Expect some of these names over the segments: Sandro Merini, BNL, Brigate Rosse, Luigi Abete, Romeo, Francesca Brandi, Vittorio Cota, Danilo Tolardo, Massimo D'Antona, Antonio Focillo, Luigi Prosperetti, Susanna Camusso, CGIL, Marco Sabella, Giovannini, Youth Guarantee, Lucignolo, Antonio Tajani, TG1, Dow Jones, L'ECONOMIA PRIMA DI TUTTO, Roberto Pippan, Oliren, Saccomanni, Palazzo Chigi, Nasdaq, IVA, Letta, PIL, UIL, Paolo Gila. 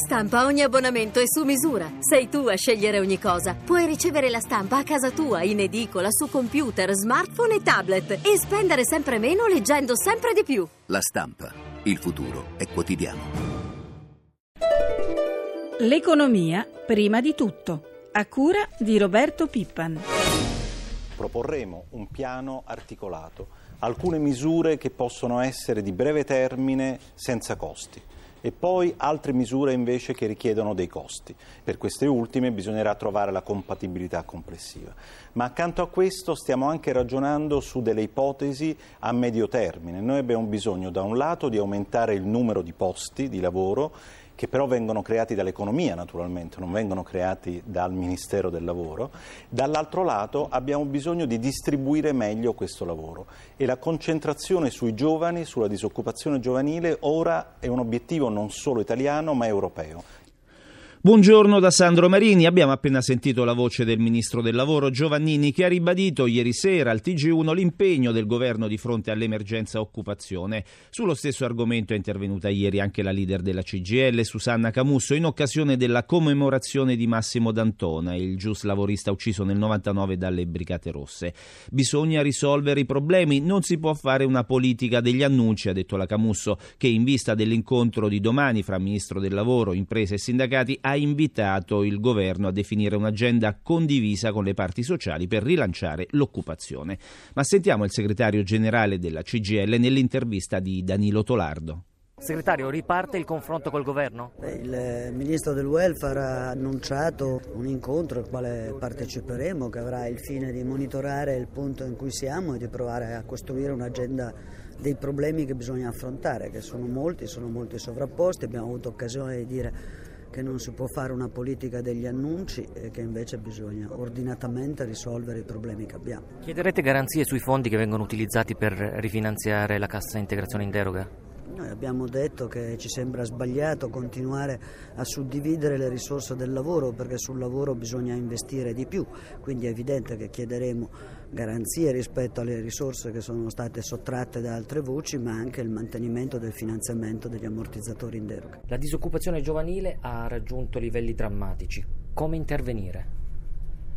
stampa, ogni abbonamento è su misura. Sei tu a scegliere ogni cosa. Puoi ricevere la stampa a casa tua, in edicola, su computer, smartphone e tablet. E spendere sempre meno leggendo sempre di più. La stampa. Il futuro è quotidiano. L'economia prima di tutto. A cura di Roberto Pippan. Proporremo un piano articolato, alcune misure che possono essere di breve termine senza costi e poi altre misure invece che richiedono dei costi. Per queste ultime bisognerà trovare la compatibilità complessiva. Ma accanto a questo stiamo anche ragionando su delle ipotesi a medio termine. Noi abbiamo bisogno da un lato di aumentare il numero di posti di lavoro che però vengono creati dall'economia naturalmente, non vengono creati dal Ministero del Lavoro. Dall'altro lato abbiamo bisogno di distribuire meglio questo lavoro e la concentrazione sui giovani, sulla disoccupazione giovanile ora è un obiettivo non solo italiano ma europeo. Buongiorno da Sandro Merini. Abbiamo appena sentito la voce del Ministro del Lavoro Giovannini, che ha ribadito ieri sera al TG1 l'impegno del governo di fronte all'emergenza occupazione. Sullo stesso argomento è intervenuta ieri anche la leader della CGIL, Susanna Camusso, in occasione della commemorazione di Massimo D'Antona, il giuslavorista ucciso nel 99 dalle Brigate Rosse. Bisogna risolvere i problemi, non si può fare una politica degli annunci, ha detto la Camusso, che in vista dell'incontro di domani fra Ministro del Lavoro, imprese e sindacati ha invitato il governo a definire un'agenda condivisa con le parti sociali per rilanciare l'occupazione. Ma sentiamo il segretario generale della CGIL nell'intervista di Danilo Tolardo. Segretario, riparte il confronto col governo? Il Ministro del Welfare ha annunciato un incontro al quale parteciperemo, che avrà il fine di monitorare il punto in cui siamo e di provare a costruire un'agenda dei problemi che bisogna affrontare, che sono molti sovrapposti. Abbiamo avuto occasione di dire che non si può fare una politica degli annunci e che invece bisogna ordinatamente risolvere i problemi che abbiamo. Chiederete garanzie sui fondi che vengono utilizzati per rifinanziare la cassa integrazione in deroga? Noi abbiamo detto che ci sembra sbagliato continuare a suddividere le risorse del lavoro, perché sul lavoro bisogna investire di più, quindi è evidente che chiederemo garanzie rispetto alle risorse che sono state sottratte da altre voci, ma anche il mantenimento del finanziamento degli ammortizzatori in deroga. La disoccupazione giovanile ha raggiunto livelli drammatici. Come intervenire?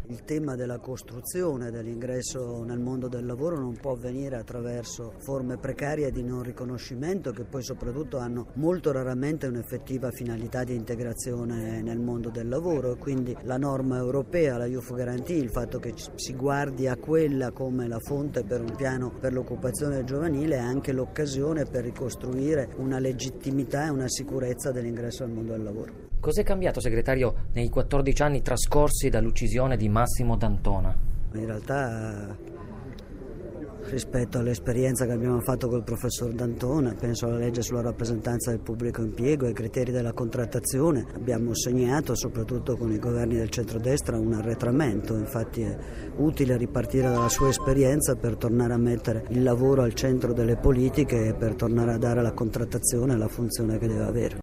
Il tema della costruzione dell'ingresso nel mondo del lavoro non può avvenire attraverso forme precarie di non riconoscimento, che poi soprattutto hanno molto raramente un'effettiva finalità di integrazione nel mondo del lavoro. Quindi la norma europea, la Youth Guarantee, il fatto che si guardi a quella come la fonte per un piano per l'occupazione giovanile è anche l'occasione per ricostruire una legittimità e una sicurezza dell'ingresso nel mondo del lavoro. Cos'è cambiato, segretario, nei 14 anni trascorsi dall'uccisione di Massimo D'Antona? In realtà, rispetto all'esperienza che abbiamo fatto col professor D'Antona, penso alla legge sulla rappresentanza del pubblico impiego, ai criteri della contrattazione, abbiamo segnato, soprattutto con i governi del centrodestra, un arretramento. Infatti è utile ripartire dalla sua esperienza per tornare a mettere il lavoro al centro delle politiche e per tornare a dare alla contrattazione la funzione che deve avere.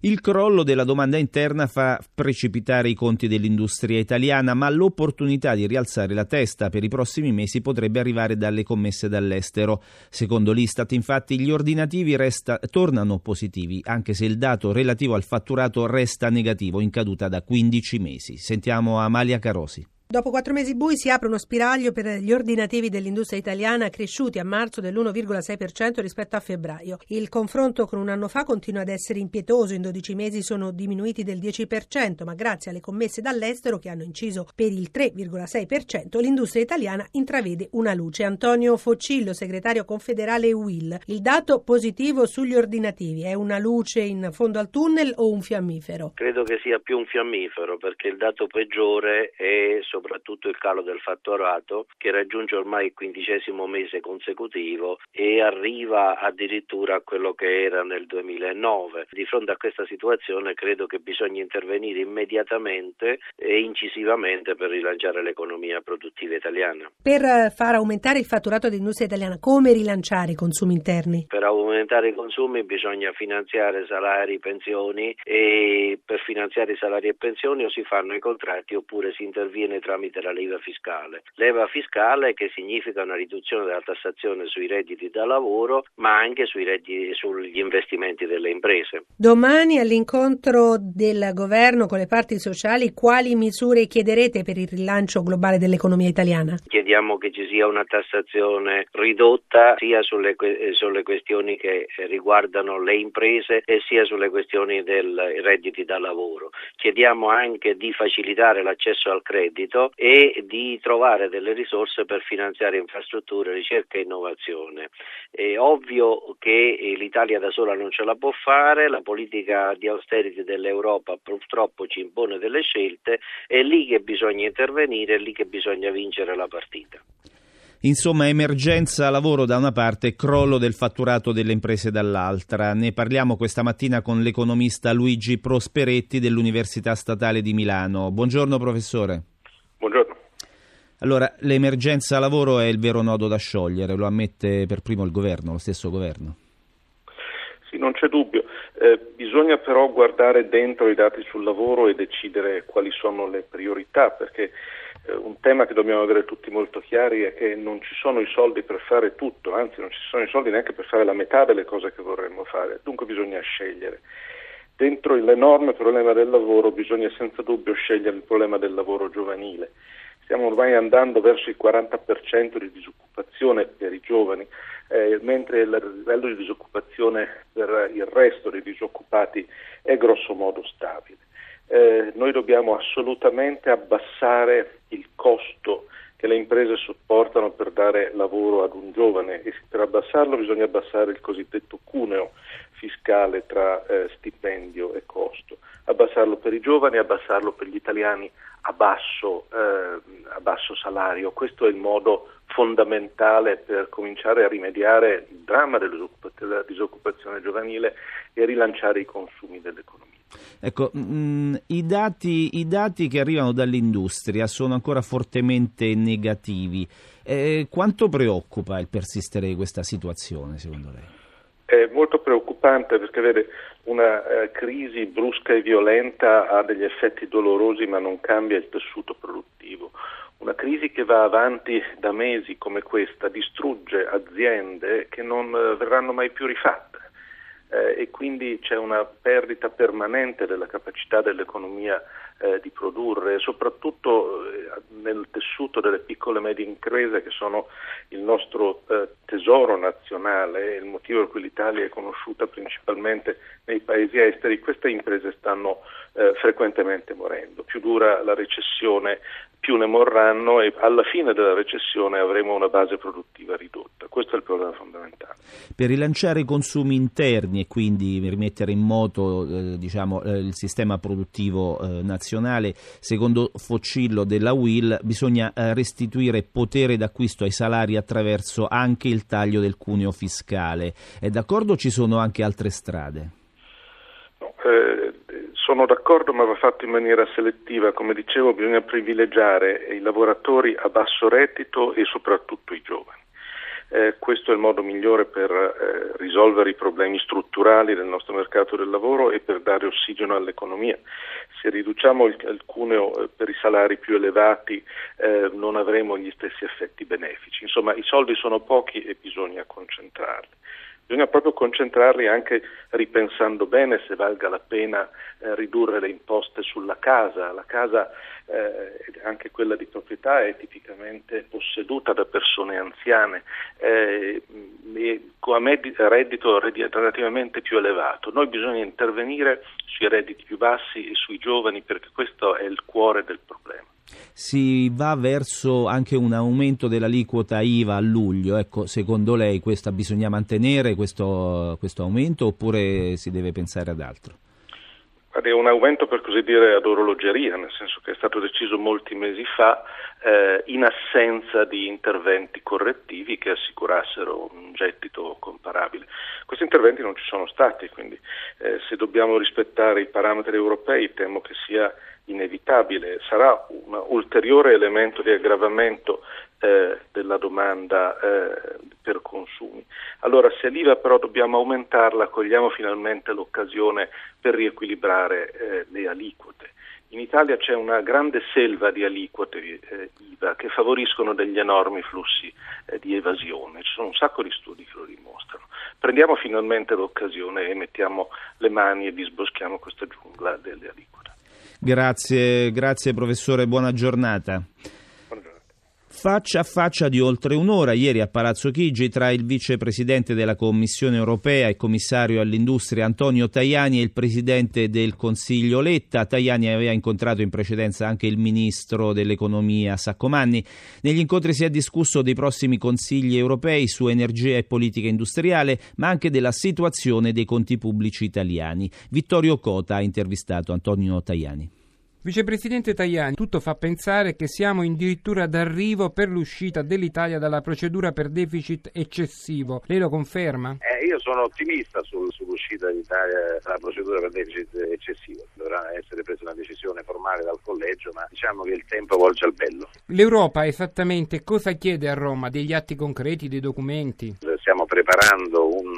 Il crollo della domanda interna fa precipitare i conti dell'industria italiana, ma l'opportunità di rialzare la testa per i prossimi mesi potrebbe arrivare dalle commesse dall'estero. Secondo l'Istat, infatti, gli ordinativi tornano positivi, anche se il dato relativo al fatturato resta negativo, in caduta da 15 mesi. Sentiamo Amalia Carosi. Dopo 4 mesi bui si apre uno spiraglio per gli ordinativi dell'industria italiana, cresciuti a marzo dell'1,6% rispetto a febbraio. Il confronto con un anno fa continua ad essere impietoso, in 12 mesi sono diminuiti del 10%, ma grazie alle commesse dall'estero, che hanno inciso per il 3,6%, l'industria italiana intravede una luce. Antonio Focillo, segretario confederale UIL, il dato positivo sugli ordinativi è una luce in fondo al tunnel o un fiammifero? Credo che sia più un fiammifero, perché il dato peggiore è soprattutto il calo del fatturato, che raggiunge ormai il 15° mese consecutivo e arriva addirittura a quello che era nel 2009. Di fronte a questa situazione credo che bisogna intervenire immediatamente e incisivamente per rilanciare l'economia produttiva italiana. Per far aumentare il fatturato dell'industria italiana, come rilanciare i consumi interni? Per aumentare i consumi bisogna finanziare salari, pensioni, e per finanziare salari e pensioni o si fanno i contratti oppure si interviene tramite la leva fiscale. Leva fiscale che significa una riduzione della tassazione sui redditi da lavoro, ma anche sui redditi, sugli investimenti delle imprese. Domani all'incontro del governo con le parti sociali, quali misure chiederete per il rilancio globale dell'economia italiana? Chiediamo che ci sia una tassazione ridotta sia sulle questioni che riguardano le imprese e sia sulle questioni dei redditi da lavoro. Chiediamo anche di facilitare l'accesso al credito e di trovare delle risorse per finanziare infrastrutture, ricerca e innovazione. È ovvio che l'Italia da sola non ce la può fare, la politica di austerity dell'Europa purtroppo ci impone delle scelte, è lì che bisogna intervenire, è lì che bisogna vincere la partita. Insomma, emergenza lavoro da una parte e crollo del fatturato delle imprese dall'altra. Ne parliamo questa mattina con l'economista Luigi Prosperetti dell'Università Statale di Milano. Buongiorno professore. Buongiorno. Allora, l'emergenza lavoro è il vero nodo da sciogliere, lo ammette per primo il governo, lo stesso governo. Sì, non c'è dubbio. Bisogna però guardare dentro i dati sul lavoro e decidere quali sono le priorità, perché un tema che dobbiamo avere tutti molto chiari è che non ci sono i soldi per fare tutto, anzi non ci sono i soldi neanche per fare la metà delle cose che vorremmo fare, dunque bisogna scegliere. Dentro l'enorme problema del lavoro bisogna senza dubbio scegliere il problema del lavoro giovanile. Stiamo ormai andando verso il 40% di disoccupazione per i giovani, mentre il livello di disoccupazione per il resto dei disoccupati è grosso modo stabile. Noi dobbiamo assolutamente abbassare il costo che le imprese sopportano per dare lavoro ad un giovane e per abbassarlo bisogna abbassare il cosiddetto cuneo fiscale tra stipendio e costo, abbassarlo per i giovani, abbassarlo per gli italiani a basso salario. Questo è il modo fondamentale per cominciare a rimediare il dramma della disoccupazione giovanile e rilanciare i consumi dell'economia. Ecco, i dati che arrivano dall'industria sono ancora fortemente negativi. Quanto preoccupa il persistere di questa situazione, secondo lei? È molto preoccupante perché vede, una crisi brusca e violenta ha degli effetti dolorosi ma non cambia il tessuto produttivo. Una crisi che va avanti da mesi come questa distrugge aziende che non verranno mai più rifatte. E quindi c'è una perdita permanente della capacità dell'economia di produrre, soprattutto nel tessuto delle piccole e medie imprese che sono il nostro tesoro nazionale, il motivo per cui l'Italia è conosciuta principalmente nei paesi esteri. Queste imprese stanno frequentemente morendo, più dura la recessione più ne morranno e alla fine della recessione avremo una base produttiva ridotta. Questo è il problema fondamentale. Per rilanciare i consumi interni e quindi rimettere in moto il sistema produttivo nazionale, secondo Focillo della UIL bisogna restituire potere d'acquisto ai salari attraverso anche il taglio del cuneo fiscale. È d'accordo o ci sono anche altre strade? No, sono d'accordo, ma va fatto in maniera selettiva. Come dicevo, bisogna privilegiare i lavoratori a basso reddito e soprattutto i giovani. Questo è il modo migliore per risolvere i problemi strutturali del nostro mercato del lavoro e per dare ossigeno all'economia. Se riduciamo il cuneo per i salari più elevati non avremo gli stessi effetti benefici. Insomma, i soldi sono pochi e bisogna concentrarli. Bisogna proprio concentrarli anche ripensando bene se valga la pena ridurre le imposte sulla casa. La casa, anche quella di proprietà, è tipicamente posseduta da persone anziane e con reddito relativamente più elevato. Noi bisogna intervenire sui redditi più bassi e sui giovani perché questo è il cuore del problema. Si va verso anche un aumento dell'aliquota IVA a luglio. Ecco, secondo lei questa bisogna mantenere questo aumento oppure si deve pensare ad altro? È un aumento per così dire ad orologeria, nel senso che è stato deciso molti mesi fa in assenza di interventi correttivi che assicurassero un gettito comparabile. Questi interventi non ci sono stati, quindi se dobbiamo rispettare i parametri europei temo che sia inevitabile, sarà un ulteriore elemento di aggravamento della domanda per consumi. Allora, se l'IVA però dobbiamo aumentarla, cogliamo finalmente l'occasione per riequilibrare le aliquote. In Italia c'è una grande selva di aliquote IVA che favoriscono degli enormi flussi di evasione. Ci sono un sacco di studi che lo dimostrano. Prendiamo finalmente l'occasione e mettiamo le mani e disboschiamo questa giungla delle aliquote. Grazie professore, buona giornata. Faccia a faccia di oltre un'ora ieri a Palazzo Chigi tra il vicepresidente della Commissione europea e commissario all'industria Antonio Tajani e il presidente del Consiglio Letta. Tajani aveva incontrato in precedenza anche il ministro dell'economia Saccomanni. Negli incontri si è discusso dei prossimi consigli europei su energia e politica industriale, ma anche della situazione dei conti pubblici italiani. Vittorio Cota ha intervistato Antonio Tajani. Vicepresidente Tajani, tutto fa pensare che siamo addirittura d'arrivo per l'uscita dell'Italia dalla procedura per deficit eccessivo. Lei lo conferma? Io sono ottimista sull'uscita dell'Italia dalla procedura per deficit eccessivo. Dovrà essere presa una decisione formale dal collegio, ma diciamo che il tempo volge al bello. L'Europa esattamente cosa chiede a Roma? Degli atti concreti, dei documenti? Stiamo preparando un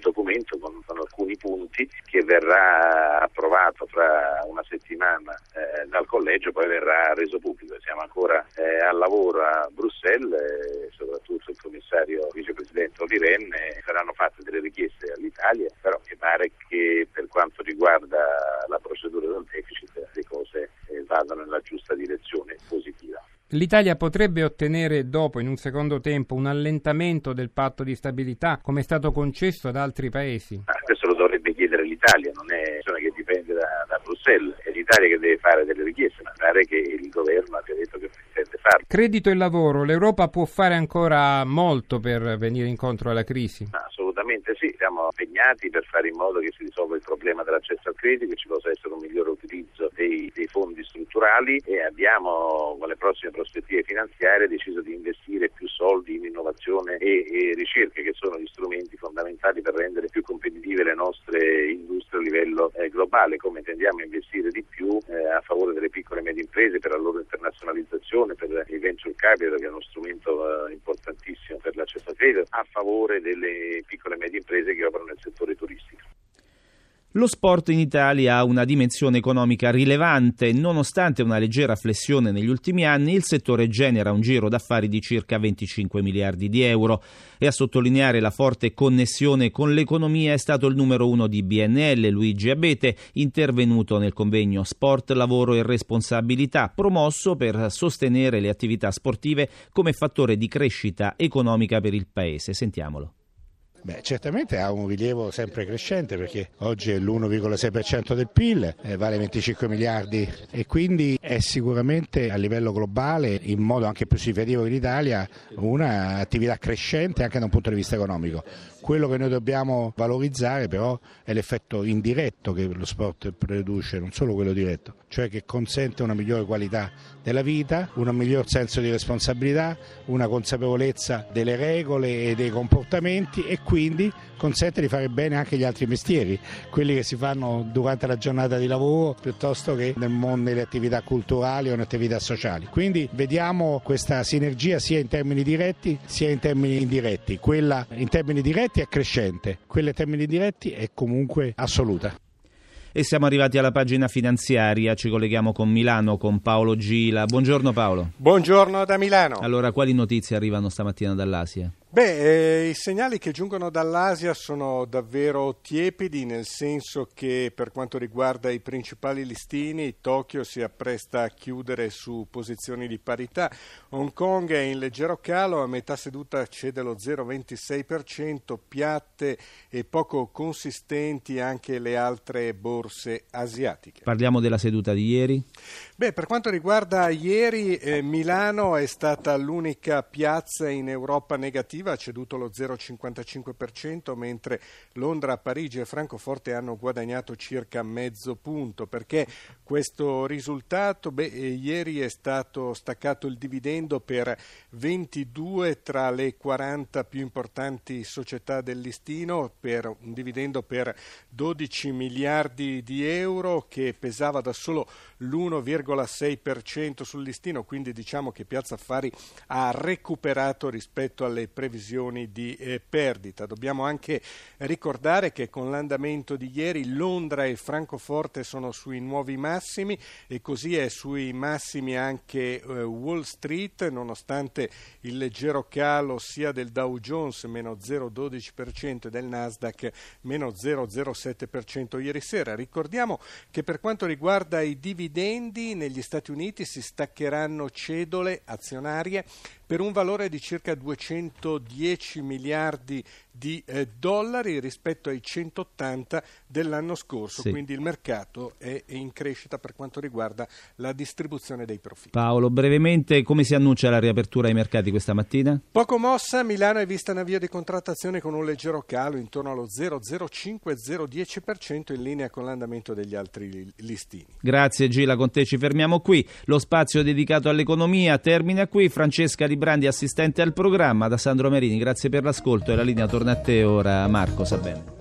documento con alcuni punti che verrà approvato fra una settimana dal collegio, poi verrà reso pubblico. Siamo ancora al lavoro a Bruxelles, soprattutto il commissario vicepresidente Oliren, saranno fatte delle richieste all'Italia, però mi pare che per quanto riguarda la procedura del deficit le cose vadano nella giusta direzione positiva. L'Italia potrebbe ottenere dopo, in un secondo tempo, un allentamento del patto di stabilità, come è stato concesso ad altri paesi? Questo lo dovrebbe chiedere l'Italia, non è una che dipende da Bruxelles, è l'Italia che deve fare delle richieste, ma pare che il governo abbia detto che intende farlo. Credito e lavoro, l'Europa può fare ancora molto per venire incontro alla crisi? Assolutamente sì, siamo impegnati per fare in modo che si risolva il problema dell'accesso al credito, che ci possa essere un migliore utilizzo dei fondi strutturali, e abbiamo con le prossime prospettive finanziarie deciso di investire più soldi in innovazione e ricerca, che sono gli strumenti fondamentali per rendere più competitive le nostre industrie a livello globale, come intendiamo investire di più a favore delle piccole e medie imprese per la loro internazionalizzazione, per il venture capital, che è uno strumento importantissimo per l'accesso al credito, a favore delle piccole e medie imprese che operano nel settore turistico. Lo sport in Italia ha una dimensione economica rilevante. Nonostante una leggera flessione negli ultimi anni, il settore genera un giro d'affari di circa 25 miliardi di euro. E a sottolineare la forte connessione con l'economia è stato il numero uno di BNL, Luigi Abete, intervenuto nel convegno Sport, Lavoro e Responsabilità, promosso per sostenere le attività sportive come fattore di crescita economica per il Paese. Sentiamolo. Beh, certamente ha un rilievo sempre crescente, perché oggi è l'1,6% del PIL, vale 25 miliardi e quindi è sicuramente a livello globale, in modo anche più significativo che l'Italia, un'attività crescente anche da un punto di vista economico. Quello che noi dobbiamo valorizzare però è l'effetto indiretto che lo sport produce, non solo quello diretto, cioè che consente una migliore qualità della vita, un miglior senso di responsabilità, una consapevolezza delle regole e dei comportamenti, e quindi consente di fare bene anche gli altri mestieri, quelli che si fanno durante la giornata di lavoro piuttosto che nel mondo delle attività culturali o nelle attività sociali. Quindi vediamo questa sinergia sia in termini diretti sia in termini indiretti. Quella in termini diretti è crescente, quella in termini indiretti è comunque assoluta. E siamo arrivati alla pagina finanziaria, ci colleghiamo con Milano, con Paolo Gila. Buongiorno Paolo. Buongiorno da Milano. Allora, quali notizie arrivano stamattina dall'Asia? I segnali che giungono dall'Asia sono davvero tiepidi, nel senso che per quanto riguarda i principali listini, Tokyo si appresta a chiudere su posizioni di parità, Hong Kong è in leggero calo, a metà seduta cede lo 0,26%, piatte e poco consistenti anche le altre borse asiatiche. Parliamo della seduta di ieri? Per quanto riguarda ieri, Milano è stata l'unica piazza in Europa negativa, positiva, ha ceduto lo 0,55%, mentre Londra, Parigi e Francoforte hanno guadagnato circa mezzo punto. Perché questo risultato? Beh, ieri è stato staccato il dividendo per 22 tra le 40 più importanti società del listino, per un dividendo per 12 miliardi di euro che pesava da solo l'1,6% sul listino, quindi diciamo che Piazza Affari ha recuperato rispetto alle previsioni di perdita. Dobbiamo anche ricordare che con l'andamento di ieri Londra e Francoforte sono sui nuovi massimi e così è sui massimi anche Wall Street, nonostante il leggero calo sia del Dow Jones meno 0,12% e del Nasdaq meno 0,07% ieri sera. Ricordiamo che per quanto riguarda i dividendi negli Stati Uniti si staccheranno cedole azionarie per un valore di circa 210 miliardi di dollari rispetto ai 180 dell'anno scorso, sì. Quindi il mercato è in crescita per quanto riguarda la distribuzione dei profitti. Paolo, brevemente, come si annuncia la riapertura ai mercati questa mattina? Poco mossa, Milano è vista una via di contrattazione con un leggero calo intorno allo 0,05-0,10% in linea con l'andamento degli altri listini. Grazie Gila, con te ci fermiamo qui. Lo spazio dedicato all'economia termina qui. Francesca Brandi, assistente al programma, da Sandro Merini, grazie per l'ascolto e la linea torna a te ora Marco Sabella.